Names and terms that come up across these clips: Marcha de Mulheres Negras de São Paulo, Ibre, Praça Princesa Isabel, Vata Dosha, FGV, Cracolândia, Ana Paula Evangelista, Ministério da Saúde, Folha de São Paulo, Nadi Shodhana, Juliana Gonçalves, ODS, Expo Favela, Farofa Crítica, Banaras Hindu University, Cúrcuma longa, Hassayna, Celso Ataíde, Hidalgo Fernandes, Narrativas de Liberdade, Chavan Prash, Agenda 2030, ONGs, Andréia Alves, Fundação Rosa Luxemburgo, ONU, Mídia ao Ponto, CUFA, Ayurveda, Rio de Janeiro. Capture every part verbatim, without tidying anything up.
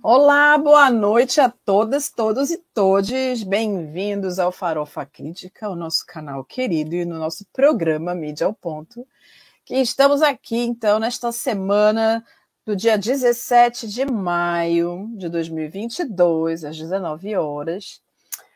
Olá, boa noite a todas, todos e todes. Bem-vindos ao Farofa Crítica, o nosso canal querido e no nosso programa Mídia ao Ponto, que estamos aqui, então, nesta semana do dia dezessete de maio de dois mil e vinte e dois, às dezenove horas,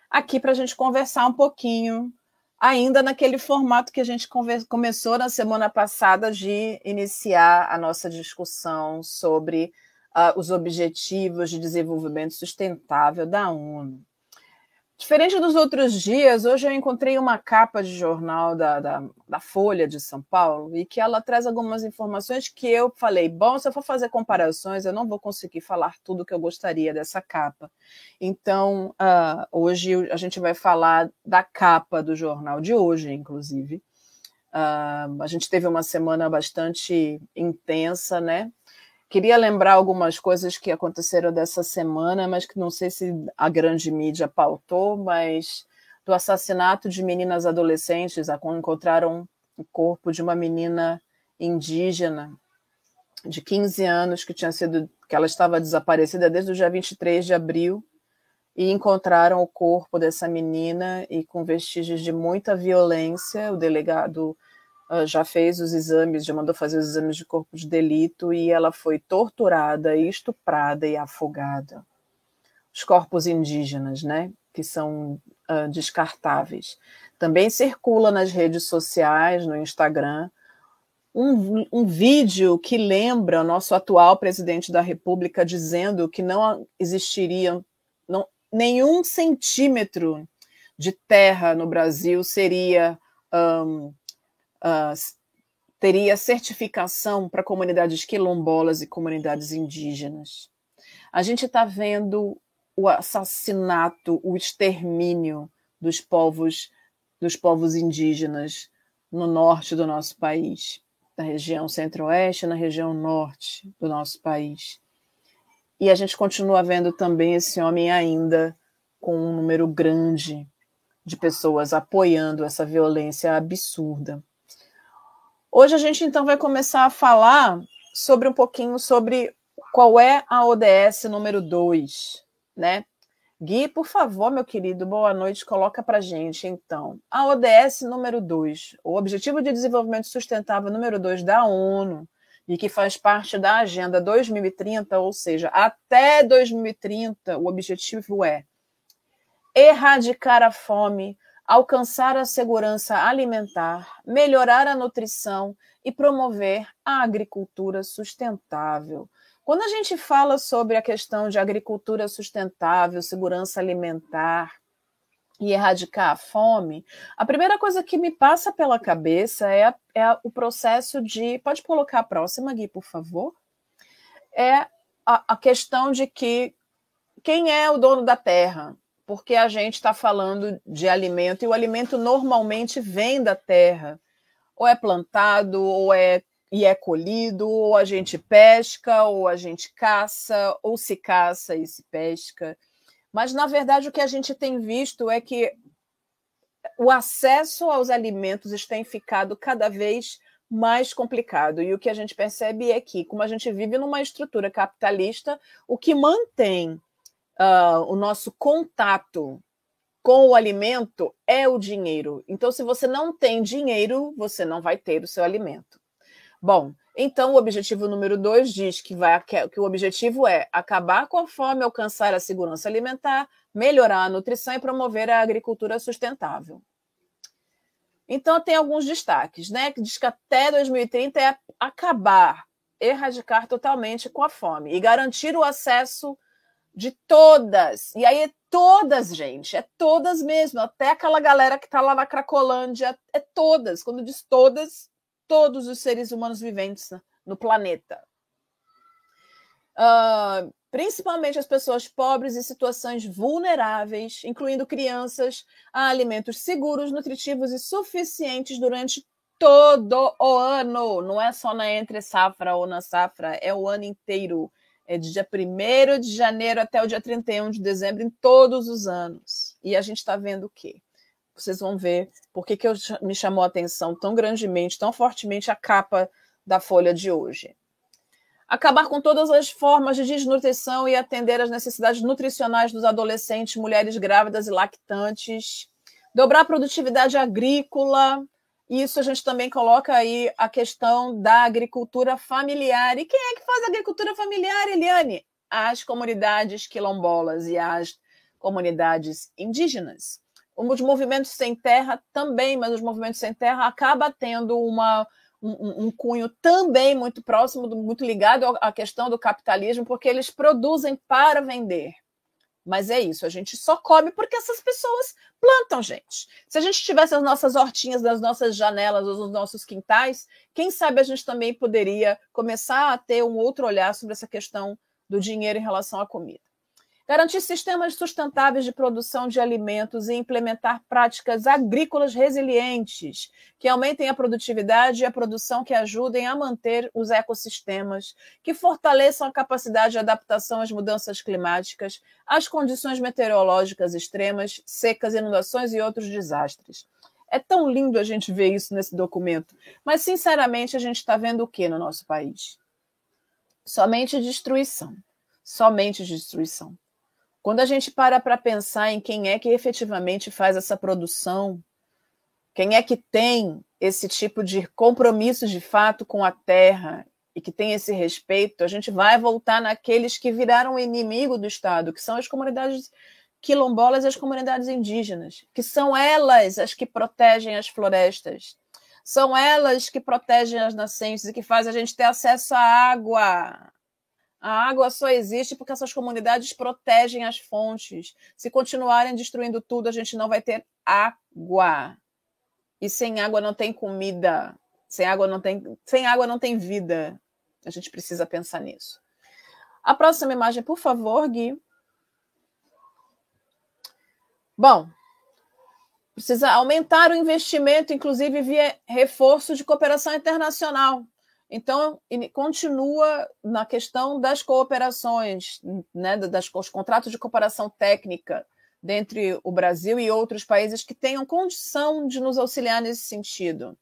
aqui para a gente conversar um pouquinho, ainda naquele formato que a gente começou na semana passada de iniciar a nossa discussão sobre Uh, os Objetivos de Desenvolvimento Sustentável da ONU. Diferente dos outros dias, hoje eu encontrei uma capa de jornal da, da, da Folha de São Paulo e que ela traz algumas informações que eu falei, bom, se eu for fazer comparações, eu não vou conseguir falar tudo que eu gostaria dessa capa. Então, uh, hoje a gente vai falar da capa do jornal de hoje, inclusive. Uh, a gente teve uma semana bastante intensa, né? Queria lembrar algumas coisas que aconteceram dessa semana, mas que não sei se a grande mídia pautou, mas do assassinato de meninas adolescentes, encontraram o corpo de uma menina indígena de quinze anos, que tinha sido, que ela estava desaparecida desde o dia vinte e três de abril, e encontraram o corpo dessa menina e com vestígios de muita violência. O delegado já fez os exames, já mandou fazer os exames de corpo de delito, e ela foi torturada, estuprada e afogada. Os corpos indígenas, né, que são uh, descartáveis. Também circula nas redes sociais, no Instagram, um, um vídeo que lembra o nosso atual presidente da República dizendo que não existiria não, nenhum centímetro de terra no Brasil seria... Um, Uh, teria certificação para comunidades quilombolas e comunidades indígenas. A gente está vendo o assassinato, o extermínio dos povos, dos povos indígenas no norte do nosso país, na região centro-oeste, na região norte do nosso país. E a gente continua vendo também esse homem ainda com um número grande de pessoas apoiando essa violência absurda. Hoje a gente, então, vai começar a falar sobre um pouquinho sobre qual é a O D S número dois, né? Gui, por favor, meu querido, boa noite, coloca para a gente, então. A O D S número dois, o Objetivo de Desenvolvimento Sustentável número dois da ONU, e que faz parte da Agenda dois mil e trinta, ou seja, até dois mil e trinta, o objetivo é erradicar a fome, alcançar a segurança alimentar, melhorar a nutrição e promover a agricultura sustentável. Quando a gente fala sobre a questão de agricultura sustentável, segurança alimentar e erradicar a fome, a primeira coisa que me passa pela cabeça é, a, é a, o processo de... Pode colocar a próxima, Gui, por favor? É a, a questão de que quem é o dono da terra? Porque a gente está falando de alimento, e o alimento normalmente vem da terra. Ou é plantado, ou é, e é colhido, ou a gente pesca, ou a gente caça, ou se caça e se pesca. Mas, na verdade, o que a gente tem visto é que o acesso aos alimentos tem ficado cada vez mais complicado. E o que a gente percebe é que, como a gente vive numa estrutura capitalista, o que mantém Uh, o nosso contato com o alimento é o dinheiro. Então, se você não tem dinheiro, você não vai ter o seu alimento. Bom, então o objetivo número dois diz que, vai, que o objetivo é acabar com a fome, alcançar a segurança alimentar, melhorar a nutrição e promover a agricultura sustentável. Então, tem alguns destaques, né? Que diz que até dois mil e trinta é acabar, erradicar totalmente com a fome e garantir o acesso de todas, e aí é todas, gente, é todas mesmo, até aquela galera que está lá na Cracolândia, é todas, quando diz todas, todos os seres humanos viventes no planeta. Uh, principalmente as pessoas pobres em situações vulneráveis, incluindo crianças, a alimentos seguros, nutritivos e suficientes durante todo o ano, não é só na entre safra ou na safra, é o ano inteiro. É de dia primeiro de janeiro até o dia trinta e um de dezembro, em todos os anos. E a gente está vendo o quê? Vocês vão ver por que, que eu, me chamou a atenção tão grandemente, tão fortemente, a capa da Folha de hoje. acabar com todas as formas de desnutrição e atender às necessidades nutricionais dos adolescentes, mulheres grávidas e lactantes, dobrar a produtividade agrícola. Isso a gente também coloca aí a questão da agricultura familiar. E quem é que faz agricultura familiar, Eliane? As comunidades quilombolas e as comunidades indígenas. Os movimentos sem terra também, mas os movimentos sem terra acaba tendo uma... Um, um cunho também muito próximo, muito ligado à questão do capitalismo, porque eles produzem para vender. Mas é isso, a gente só come porque essas pessoas plantam, gente. Se a gente tivesse as nossas hortinhas nas nossas janelas ou nos nossos quintais, quem sabe a gente também poderia começar a ter um outro olhar sobre essa questão do dinheiro em relação à comida. Garantir sistemas sustentáveis de produção de alimentos e implementar práticas agrícolas resilientes, que aumentem a produtividade e a produção, que ajudem a manter os ecossistemas, que fortaleçam a capacidade de adaptação às mudanças climáticas, às condições meteorológicas extremas, secas, inundações e outros desastres. É tão lindo a gente ver isso nesse documento, mas, sinceramente, a gente está vendo o que no nosso país? Somente destruição. Somente destruição. Quando a gente para para pensar em quem é que efetivamente faz essa produção, quem é que tem esse tipo de compromisso de fato com a terra e que tem esse respeito, a gente vai voltar naqueles que viraram inimigo do Estado, que são as comunidades quilombolas e as comunidades indígenas, que são elas as que protegem as florestas, são elas que protegem as nascentes e que fazem a gente ter acesso à água. A água só existe porque essas comunidades protegem as fontes. Se continuarem destruindo tudo, a gente não vai ter água. E sem água não tem comida. Sem água não tem, sem água não tem vida. A gente precisa pensar nisso. A próxima imagem, por favor, Gui. Bom, precisa aumentar o investimento, inclusive via reforço de cooperação internacional. Então, continua na questão das cooperações, né, das, dos contratos de cooperação técnica entre o Brasil e outros países que tenham condição de nos auxiliar nesse sentido.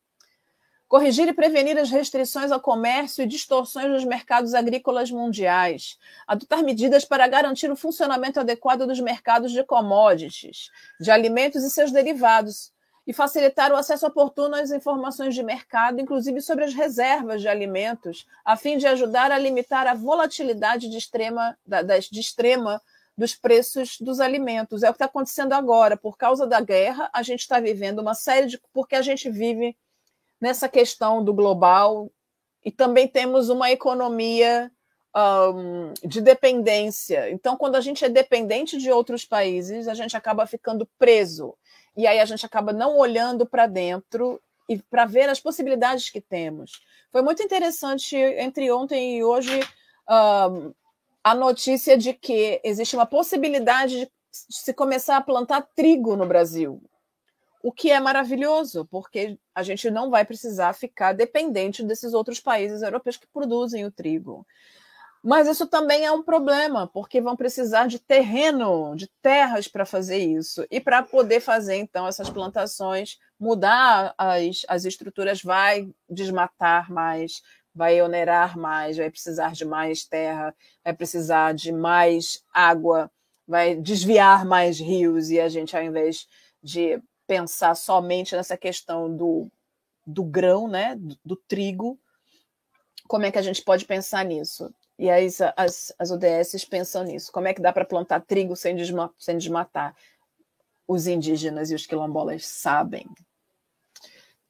Corrigir e prevenir as restrições ao comércio e distorções nos mercados agrícolas mundiais. Adotar medidas para garantir o funcionamento adequado dos mercados de commodities, de alimentos e seus derivados, e facilitar o acesso oportuno às informações de mercado, inclusive sobre as reservas de alimentos, a fim de ajudar a limitar a volatilidade de extrema, de extrema dos preços dos alimentos. É o que está acontecendo agora. Por causa da guerra, a gente está vivendo uma série de... Porque a gente vive nessa questão do global e também temos uma economia um, de dependência. Então, quando a gente é dependente de outros países, a gente acaba ficando preso. E aí a gente acaba não olhando para dentro e para ver as possibilidades que temos. Foi muito interessante, entre ontem e hoje, um, a notícia de que existe uma possibilidade de se começar a plantar trigo no Brasil, o que é maravilhoso, porque a gente não vai precisar ficar dependente desses outros países europeus que produzem o trigo. Mas isso também é um problema, porque vão precisar de terreno, de terras para fazer isso. E para poder fazer, então, essas plantações, mudar as, as estruturas, vai desmatar mais, vai onerar mais, vai precisar de mais terra, vai precisar de mais água, vai desviar mais rios. E a gente, ao invés de pensar somente nessa questão do, do grão, né, do, do trigo, como é que a gente pode pensar nisso? E as, as, as O D Ss pensam nisso. Como é que dá para plantar trigo sem, desma, sem desmatar? Os indígenas e os quilombolas sabem.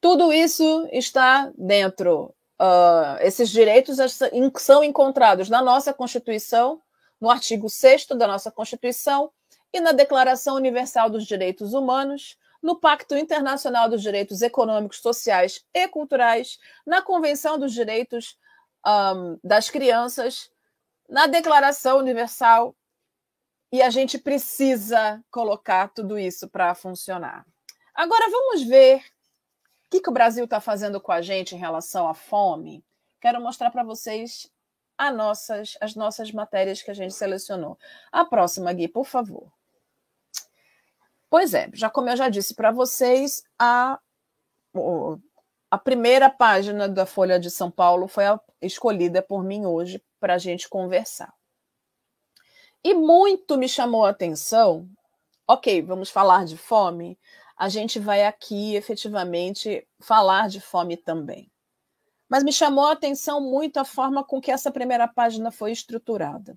Tudo isso está dentro. Uh, esses direitos são encontrados na nossa Constituição, no artigo sexto da nossa Constituição e na Declaração Universal dos Direitos Humanos, no Pacto Internacional dos Direitos Econômicos, Sociais e Culturais, na Convenção dos Direitos das crianças, na Declaração Universal, e a gente precisa colocar tudo isso para funcionar. Agora vamos ver o que, que o Brasil está fazendo com a gente em relação à fome. Quero mostrar para vocês a nossas, as nossas matérias que a gente selecionou. A próxima, Gui, por favor. Pois é, já, como eu já disse para vocês, a... A primeira página da Folha de São Paulo foi a, escolhida por mim hoje para a gente conversar. E muito me chamou a atenção, ok, vamos falar de fome, a gente vai aqui efetivamente falar de fome também. Mas me chamou a atenção muito a forma com que essa primeira página foi estruturada.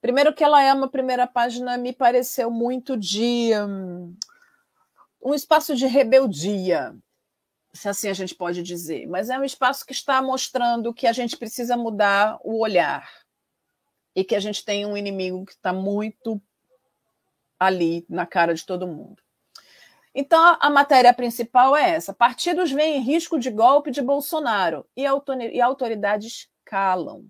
Primeiro que ela é uma primeira página, me pareceu muito de um, um espaço de rebeldia, se assim a gente pode dizer, mas é um espaço que está mostrando que a gente precisa mudar o olhar e que a gente tem um inimigo que está muito ali na cara de todo mundo. Então, a matéria principal é essa. Partidos veem risco de golpe de Bolsonaro e autoridades calam.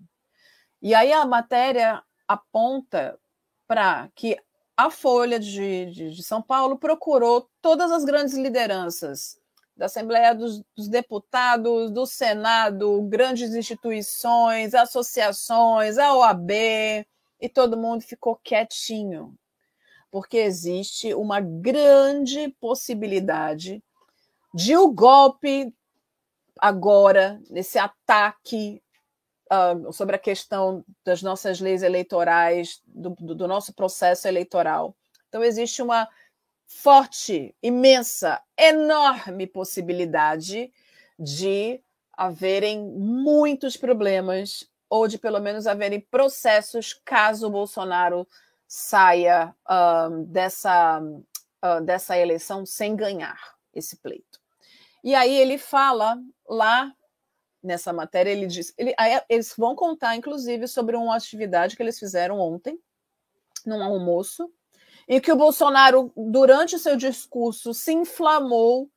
E aí a matéria aponta para que a Folha de, de, de São Paulo procurou todas as grandes lideranças da Assembleia dos, dos Deputados, do Senado, grandes instituições, associações, a O A B, e todo mundo ficou quietinho, porque existe uma grande possibilidade de o golpe agora, nesse ataque uh, sobre a questão das nossas leis eleitorais, do, do, do nosso processo eleitoral. Então, existe uma forte, imensa, enorme possibilidade de haverem muitos problemas ou de, pelo menos, haverem processos caso o Bolsonaro saia uh, dessa, uh, dessa eleição sem ganhar esse pleito. E aí ele fala lá nessa matéria, ele diz, ele, eles vão contar, inclusive, sobre uma atividade que eles fizeram ontem, num almoço, e que o Bolsonaro, durante o seu discurso, se inflamou,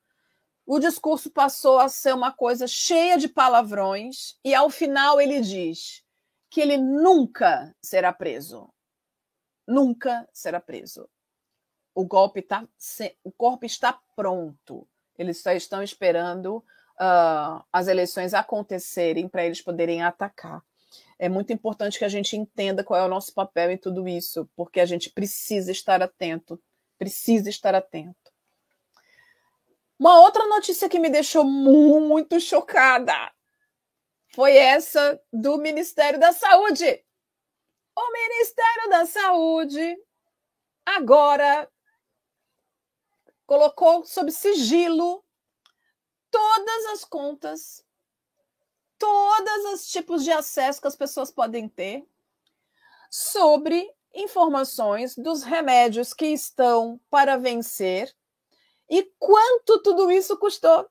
o discurso passou a ser uma coisa cheia de palavrões, e ao final ele diz que ele nunca será preso. Nunca será preso. O golpe tá, o golpe está pronto. Eles só estão esperando uh, as eleições acontecerem para eles poderem atacar. É muito importante que a gente entenda qual é o nosso papel em tudo isso, porque a gente precisa estar atento, precisa estar atento. Uma outra notícia que me deixou muito chocada foi essa do Ministério da Saúde. O Ministério da Saúde agora colocou sob sigilo todas as contas, todos os tipos de acesso que as pessoas podem ter sobre informações dos remédios que estão para vencer e quanto tudo isso custou.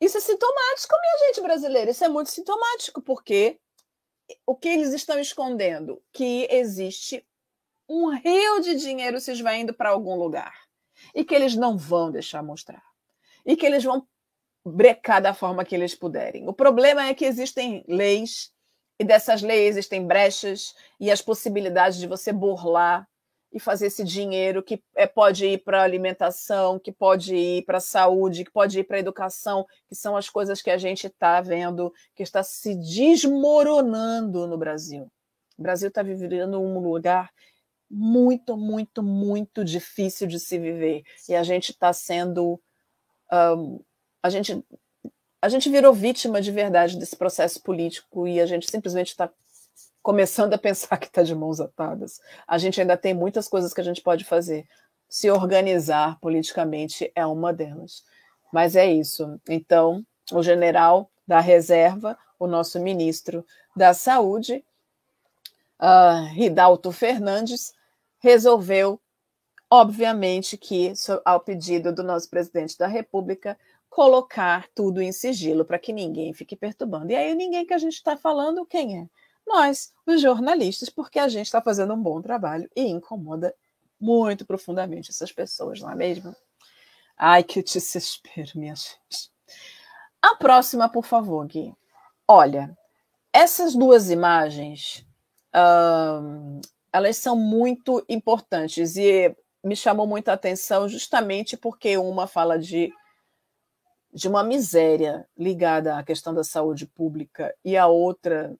Isso é sintomático, minha gente brasileira, isso é muito sintomático, porque o que eles estão escondendo? Que existe um rio de dinheiro se esvaindo para algum lugar e que eles não vão deixar mostrar e que eles vão brecar da forma que eles puderem. O problema é que existem leis, e dessas leis existem brechas e as possibilidades de você burlar e fazer esse dinheiro que pode ir para alimentação, que pode ir para saúde, que pode ir para educação, que são as coisas que a gente está vendo, que está se desmoronando no Brasil. O Brasil está vivendo um lugar muito, muito, muito difícil de se viver. E a gente está sendo... Um, A gente, a gente virou vítima de verdade desse processo político e a gente simplesmente está começando a pensar que está de mãos atadas. A gente ainda tem muitas coisas que a gente pode fazer. Se organizar politicamente é uma delas. Mas é isso. Então, o general da reserva, o nosso ministro da Saúde, uh, Hidalgo Fernandes, resolveu, obviamente, que, ao pedido do nosso presidente da República, colocar tudo em sigilo para que ninguém fique perturbando. E aí ninguém que a gente está falando, quem é? Nós, os jornalistas, porque a gente está fazendo um bom trabalho e incomoda muito profundamente essas pessoas, não é mesmo? Ai, que desespero, minha gente. A próxima, por favor, Gui. Olha, essas duas imagens, hum, elas são muito importantes e me chamou muita atenção justamente porque uma fala de de uma miséria ligada à questão da saúde pública e a outra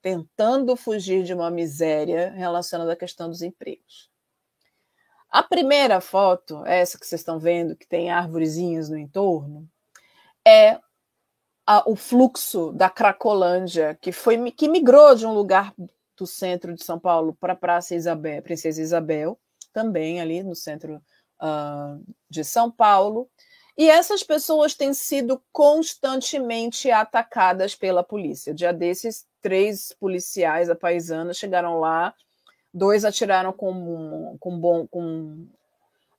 tentando fugir de uma miséria relacionada à questão dos empregos. A primeira foto, essa que vocês estão vendo, que tem arvorezinhas no entorno, é a, o fluxo da Cracolândia, que, foi, que migrou de um lugar do centro de São Paulo para a Praça Isabel, Princesa Isabel, também ali no centro uh, de São Paulo. E essas pessoas têm sido constantemente atacadas pela polícia. O dia desses, três policiais apaisanos chegaram lá, dois atiraram com, um, com, bom, com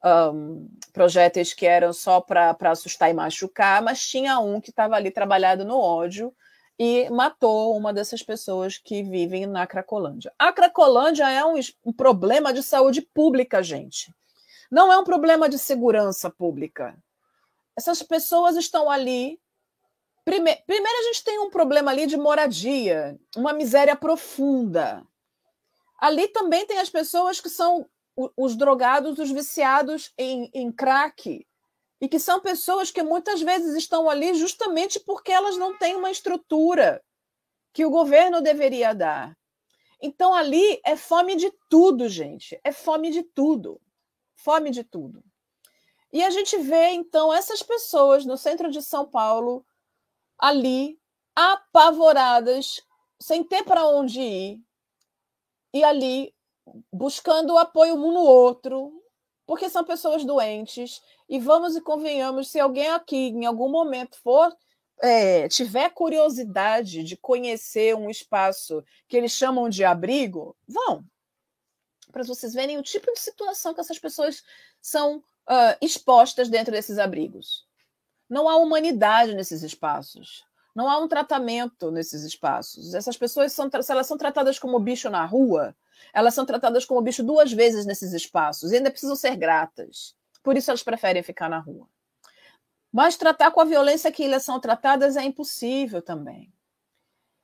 um, projéteis que eram só para assustar e machucar, mas tinha um que estava ali trabalhado no ódio e matou uma dessas pessoas que vivem na Cracolândia. A Cracolândia é um, um problema de saúde pública, gente. Não é um problema de segurança pública. Essas pessoas estão ali... Primeiro, primeiro, a gente tem um problema ali de moradia, uma miséria profunda. Ali também tem as pessoas que são os drogados, os viciados em, em crack, e que são pessoas que muitas vezes estão ali justamente porque elas não têm uma estrutura que o governo deveria dar. Então, ali é fome de tudo, gente. É fome de tudo. Fome de tudo. E a gente vê, então, essas pessoas no centro de São Paulo, ali, apavoradas, sem ter para onde ir, e ali buscando apoio um no outro, porque são pessoas doentes, e vamos e convenhamos, se alguém aqui, em algum momento, for é, tiver curiosidade de conhecer um espaço que eles chamam de abrigo, vão, para vocês verem o tipo de situação que essas pessoas são Uh, expostas dentro desses abrigos. Não há humanidade nesses espaços. Não há um tratamento nesses espaços. Essas pessoas, são, se elas são tratadas como bicho na rua, elas são tratadas como bicho duas vezes nesses espaços e ainda precisam ser gratas. Por isso elas preferem ficar na rua. Mas tratar com a violência que elas são tratadas é impossível também.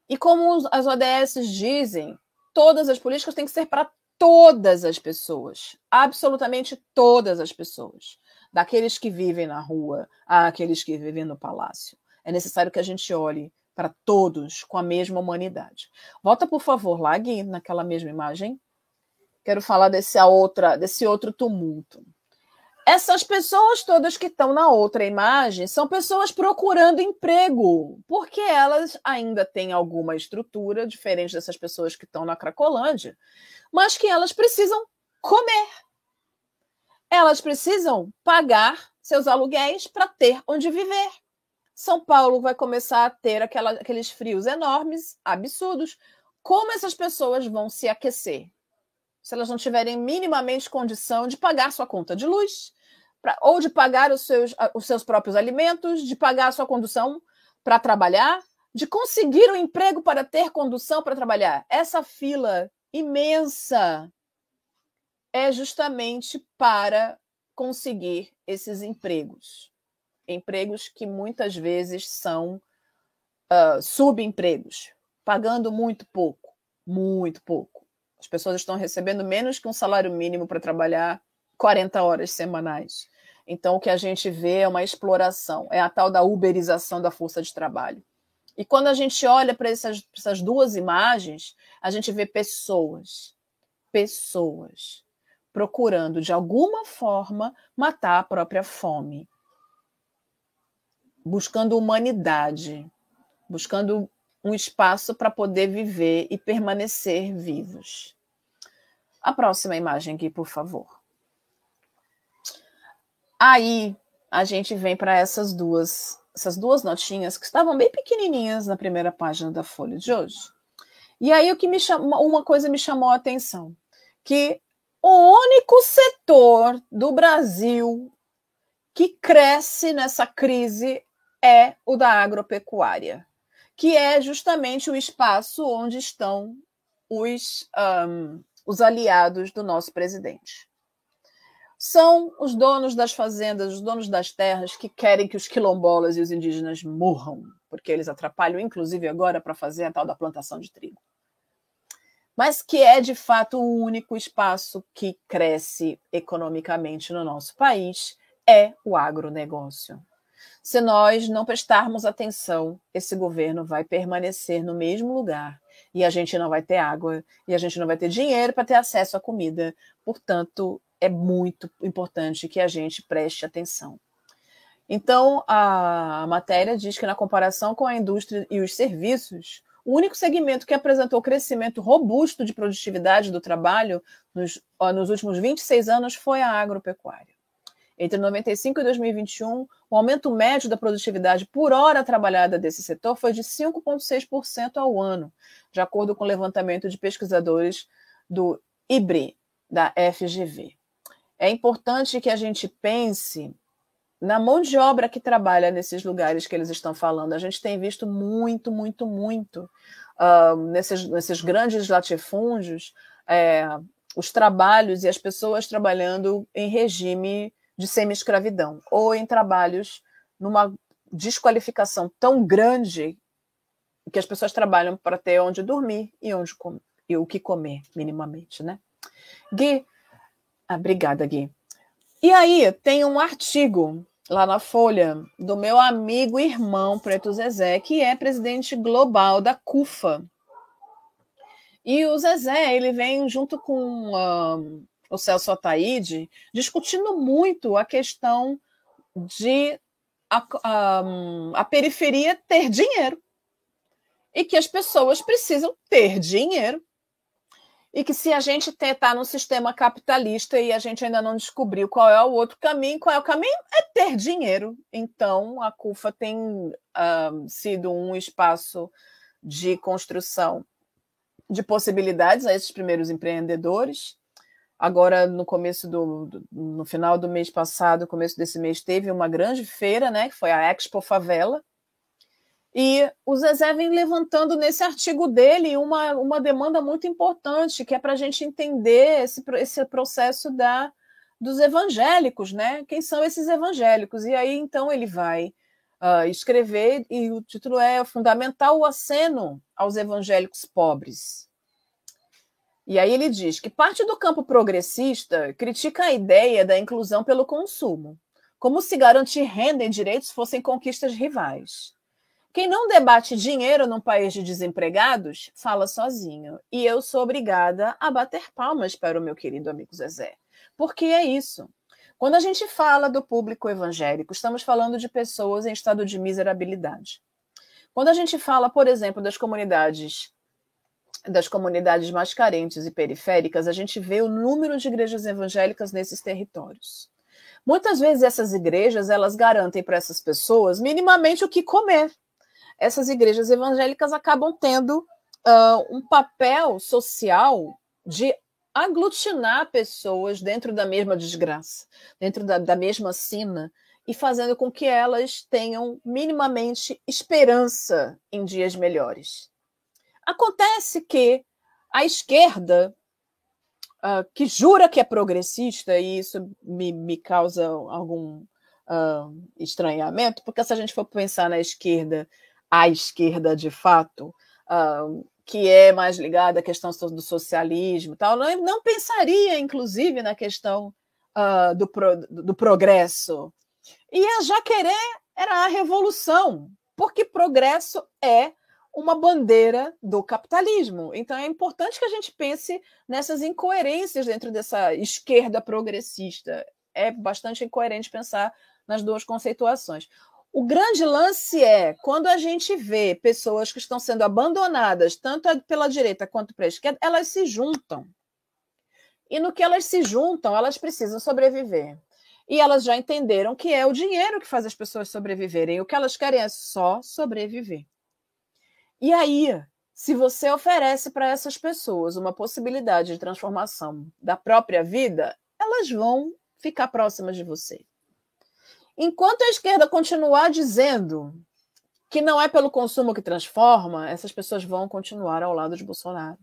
E como as O D S dizem, todas as políticas têm que ser para todas as pessoas, absolutamente todas as pessoas, daqueles que vivem na rua àqueles que vivem no palácio. É necessário que a gente olhe para todos com a mesma humanidade. Volta, por favor, lá, Gui, naquela mesma imagem. Quero falar desse, a outra, desse outro tumulto. Essas pessoas todas que estão na outra imagem são pessoas procurando emprego, porque elas ainda têm alguma estrutura, diferente dessas pessoas que estão na Cracolândia, mas que elas precisam comer. Elas precisam pagar seus aluguéis para ter onde viver. São Paulo vai começar a ter aquela, aqueles frios enormes, absurdos. Como essas pessoas vão se aquecer? Se elas não tiverem minimamente condição de pagar sua conta de luz, pra, ou de pagar os seus, os seus próprios alimentos, de pagar a sua condução para trabalhar, de conseguir um emprego para ter condução para trabalhar. Essa fila imensa é justamente para conseguir esses empregos. Empregos que muitas vezes são uh, subempregos, pagando muito pouco, muito pouco. As pessoas estão recebendo menos que um salário mínimo para trabalhar quarenta horas semanais. Então, o que a gente vê é uma exploração, é a tal da uberização da força de trabalho. E quando a gente olha para essas, essas duas imagens, a gente vê pessoas, pessoas procurando, de alguma forma, matar a própria fome, buscando humanidade, buscando um espaço para poder viver e permanecer vivos. A próxima imagem aqui, por favor. Aí a gente vem para essas duas, essas duas notinhas que estavam bem pequenininhas na primeira página da Folha de hoje. E aí o que me chamou, uma coisa me chamou a atenção, que o único setor do Brasil que cresce nessa crise é o da agropecuária, que é justamente o espaço onde estão os, um, os aliados do nosso presidente. São os donos das fazendas, os donos das terras que querem que os quilombolas e os indígenas morram, porque eles atrapalham, inclusive agora, para fazer a tal da plantação de trigo. Mas que é, de fato, o único espaço que cresce economicamente no nosso país, é o agronegócio. Se nós não prestarmos atenção, esse governo vai permanecer no mesmo lugar e a gente não vai ter água e a gente não vai ter dinheiro para ter acesso à comida. Portanto, é muito importante que a gente preste atenção. Então, a matéria diz que, na comparação com a indústria e os serviços, o único segmento que apresentou crescimento robusto de produtividade do trabalho nos, nos últimos vinte e seis anos foi a agropecuária. Entre mil novecentos e noventa e cinco e dois mil e vinte e um, o aumento médio da produtividade por hora trabalhada desse setor foi de cinco vírgula seis por cento ao ano, de acordo com o levantamento de pesquisadores do Ibre, da F G V. É importante que a gente pense na mão de obra que trabalha nesses lugares que eles estão falando. A gente tem visto muito, muito, muito uh, nesses, nesses grandes latifúndios é, os trabalhos e as pessoas trabalhando em regime de semi-escravidão, ou em trabalhos numa desqualificação tão grande que as pessoas trabalham para ter onde dormir e, onde com- e o que comer, minimamente, né? Gui, ah, obrigada, Gui. E aí, tem um artigo lá na Folha do meu amigo e irmão Preto Zezé, que é presidente global da CUFA. E o Zezé, ele vem junto com... Uh, o Celso Ataíde, discutindo muito a questão de a, a, a periferia ter dinheiro e que as pessoas precisam ter dinheiro e que se a gente está num sistema capitalista e a gente ainda não descobriu qual é o outro caminho, qual é o caminho? É ter dinheiro. Então, a CUFA tem uh, sido um espaço de construção de possibilidades a esses primeiros empreendedores. Agora, no começo do, do. no final do mês passado, começo desse mês, teve uma grande feira, né? Que foi a Expo Favela. E o Zezé vem levantando nesse artigo dele uma, uma demanda muito importante, que é para a gente entender esse, esse processo da, dos evangélicos, né? Quem são esses evangélicos? E aí, então, ele vai uh, escrever, e o título é Fundamental o Aceno aos Evangélicos Pobres. E aí ele diz que parte do campo progressista critica a ideia da inclusão pelo consumo, como se garantir renda e direitos fossem conquistas rivais. Quem não debate dinheiro num país de desempregados, fala sozinho. E eu sou obrigada a bater palmas para o meu querido amigo Zezé. Porque é isso. Quando a gente fala do público evangélico, estamos falando de pessoas em estado de miserabilidade. Quando a gente fala, por exemplo, das comunidades... das comunidades mais carentes e periféricas, a gente vê o número de igrejas evangélicas nesses territórios. Muitas vezes essas igrejas, elas garantem para essas pessoas minimamente o que comer. Essas igrejas evangélicas acabam tendo uh, um papel social de aglutinar pessoas dentro da mesma desgraça, dentro da, da mesma sina, e fazendo com que elas tenham minimamente esperança em dias melhores. Acontece que a esquerda, uh, que jura que é progressista, e isso me, me causa algum uh, estranhamento, porque se a gente for pensar na esquerda, a esquerda de fato, uh, que é mais ligada à questão do socialismo, tal, não, não pensaria, inclusive, na questão uh, do, pro, do progresso. E a Jaquerê era a revolução, porque progresso é uma bandeira do capitalismo. Então, é importante que a gente pense nessas incoerências dentro dessa esquerda progressista. É bastante incoerente pensar nas duas conceituações. O grande lance é, quando a gente vê pessoas que estão sendo abandonadas, tanto pela direita quanto pela esquerda, elas se juntam. E no que elas se juntam, elas precisam sobreviver. E elas já entenderam que é o dinheiro que faz as pessoas sobreviverem. O que elas querem é só sobreviver. E aí, se você oferece para essas pessoas uma possibilidade de transformação da própria vida, elas vão ficar próximas de você. Enquanto a esquerda continuar dizendo que não é pelo consumo que transforma, essas pessoas vão continuar ao lado de Bolsonaro.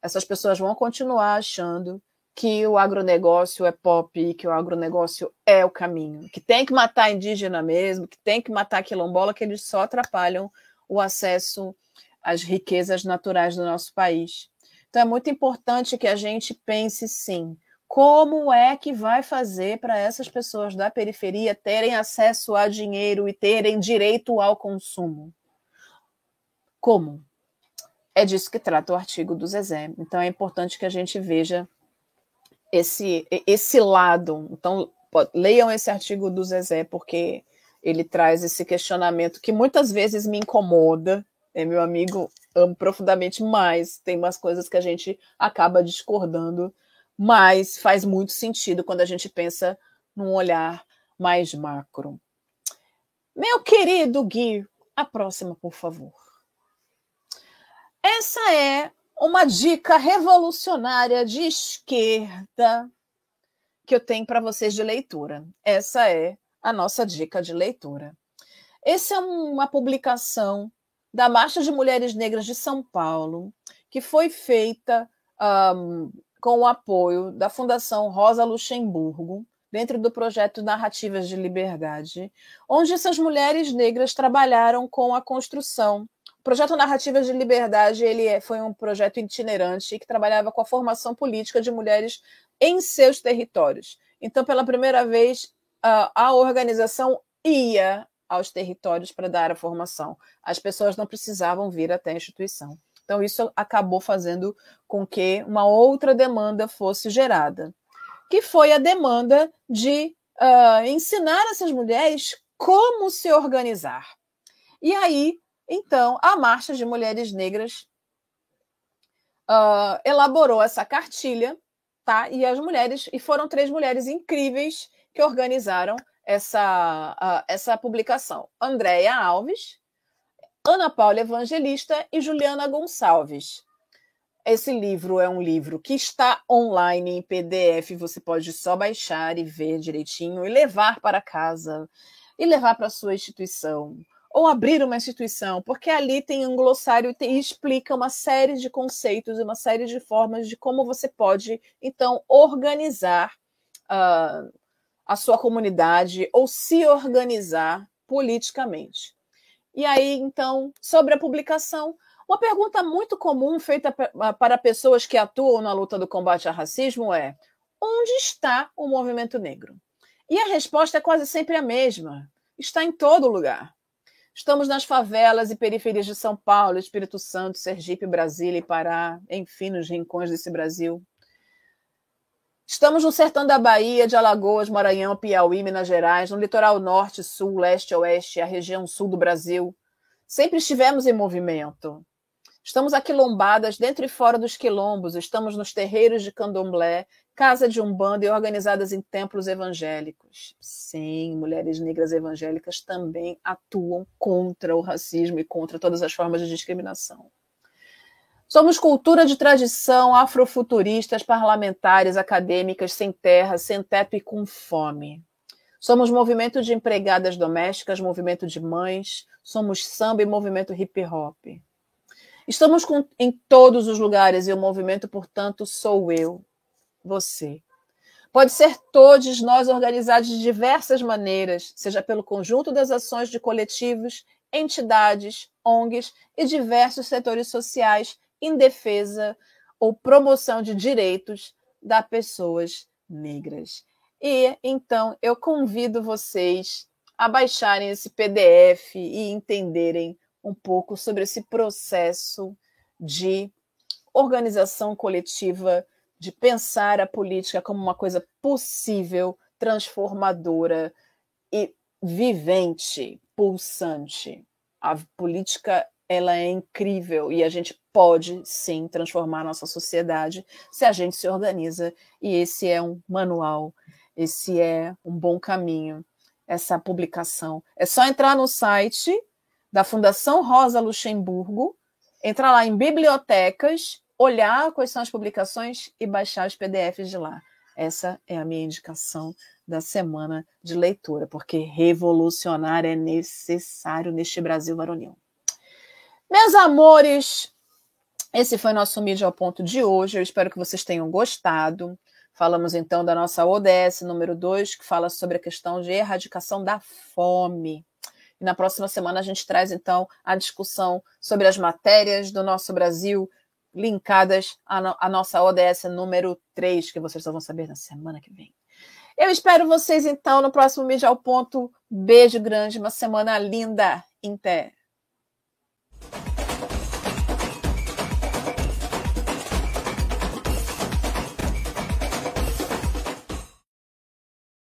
Essas pessoas vão continuar achando que o agronegócio é pop, que o agronegócio é o caminho, que tem que matar indígena mesmo, que tem que matar quilombola, que eles só atrapalham o acesso às riquezas naturais do nosso país. Então, é muito importante que a gente pense, sim, como é que vai fazer para essas pessoas da periferia terem acesso a dinheiro e terem direito ao consumo? Como? É disso que trata o artigo do Zezé. Então, é importante que a gente veja esse, esse lado. Então, leiam esse artigo do Zezé, porque ele traz esse questionamento que muitas vezes me incomoda, né? Meu amigo, amo profundamente, mas tem umas coisas que a gente acaba discordando, mas faz muito sentido quando a gente pensa num olhar mais macro. Meu querido Gui, a próxima, por favor. Essa é uma dica revolucionária de esquerda que eu tenho para vocês de leitura. Essa é a nossa dica de leitura. Essa é uma publicação da Marcha de Mulheres Negras de São Paulo, que foi feita um, com o apoio da Fundação Rosa Luxemburgo, dentro do projeto Narrativas de Liberdade, onde essas mulheres negras trabalharam com a construção. O projeto Narrativas de Liberdade ele foi um projeto itinerante que trabalhava com a formação política de mulheres em seus territórios. Então, pela primeira vez, a organização ia aos territórios para dar a formação. As pessoas não precisavam vir até a instituição. Então, isso acabou fazendo com que uma outra demanda fosse gerada, que foi a demanda de uh, ensinar essas mulheres como se organizar. E aí, então, a Marcha de Mulheres Negras uh, elaborou essa cartilha, tá? E as mulheres, e foram três mulheres incríveis que organizaram essa, uh, essa publicação: Andréia Alves, Ana Paula Evangelista e Juliana Gonçalves. Esse livro é um livro que está online em P D F, você pode só baixar e ver direitinho e levar para casa, e levar para a sua instituição, ou abrir uma instituição, porque ali tem um glossário e explica uma série de conceitos, uma série de formas de como você pode, então, organizar uh, a sua comunidade ou se organizar politicamente. E aí, então, sobre a publicação, uma pergunta muito comum feita para pessoas que atuam na luta do combate ao racismo é: onde está o movimento negro? E a resposta é quase sempre a mesma: está em todo lugar. Estamos nas favelas e periferias de São Paulo, Espírito Santo, Sergipe, Brasília e Pará, enfim, nos rincões desse Brasil. Estamos no sertão da Bahia, de Alagoas, Maranhão, Piauí, Minas Gerais, no litoral norte, sul, leste, oeste, a região sul do Brasil. Sempre estivemos em movimento. Estamos aquilombadas dentro e fora dos quilombos, estamos nos terreiros de candomblé, casa de umbanda e organizadas em templos evangélicos. Sim, mulheres negras evangélicas também atuam contra o racismo e contra todas as formas de discriminação. Somos cultura de tradição, afrofuturistas, parlamentares, acadêmicas, sem terra, sem teto e com fome. Somos movimento de empregadas domésticas, movimento de mães, somos samba e movimento hip-hop. Estamos com, em todos os lugares e o movimento, portanto, sou eu, você. Pode ser todos nós organizados de diversas maneiras, seja pelo conjunto das ações de coletivos, entidades, O N Gs e diversos setores sociais em defesa ou promoção de direitos das pessoas negras. E, então, eu convido vocês a baixarem esse P D F e entenderem um pouco sobre esse processo de organização coletiva, de pensar a política como uma coisa possível, transformadora e vivente, pulsante. A política, ela é incrível e a gente pode, sim, transformar a nossa sociedade se a gente se organiza, e esse é um manual, esse é um bom caminho, essa publicação. É só entrar no site da Fundação Rosa Luxemburgo, entrar lá em bibliotecas, olhar quais são as publicações e baixar os P D Fs de lá. Essa é a minha indicação da semana de leitura, porque revolucionar é necessário neste Brasil varonil. Meus amores, esse foi nosso Mídia ao Ponto de hoje. Eu espero que vocês tenham gostado. Falamos, então, da nossa O D S número dois, que fala sobre a questão de erradicação da fome. Na próxima semana a gente traz, então, a discussão sobre as matérias do nosso Brasil linkadas à, no- à nossa O D S número três, que vocês só vão saber na semana que vem. Eu espero vocês, então, no próximo Mídia ao Ponto. Beijo grande, uma semana linda. Até!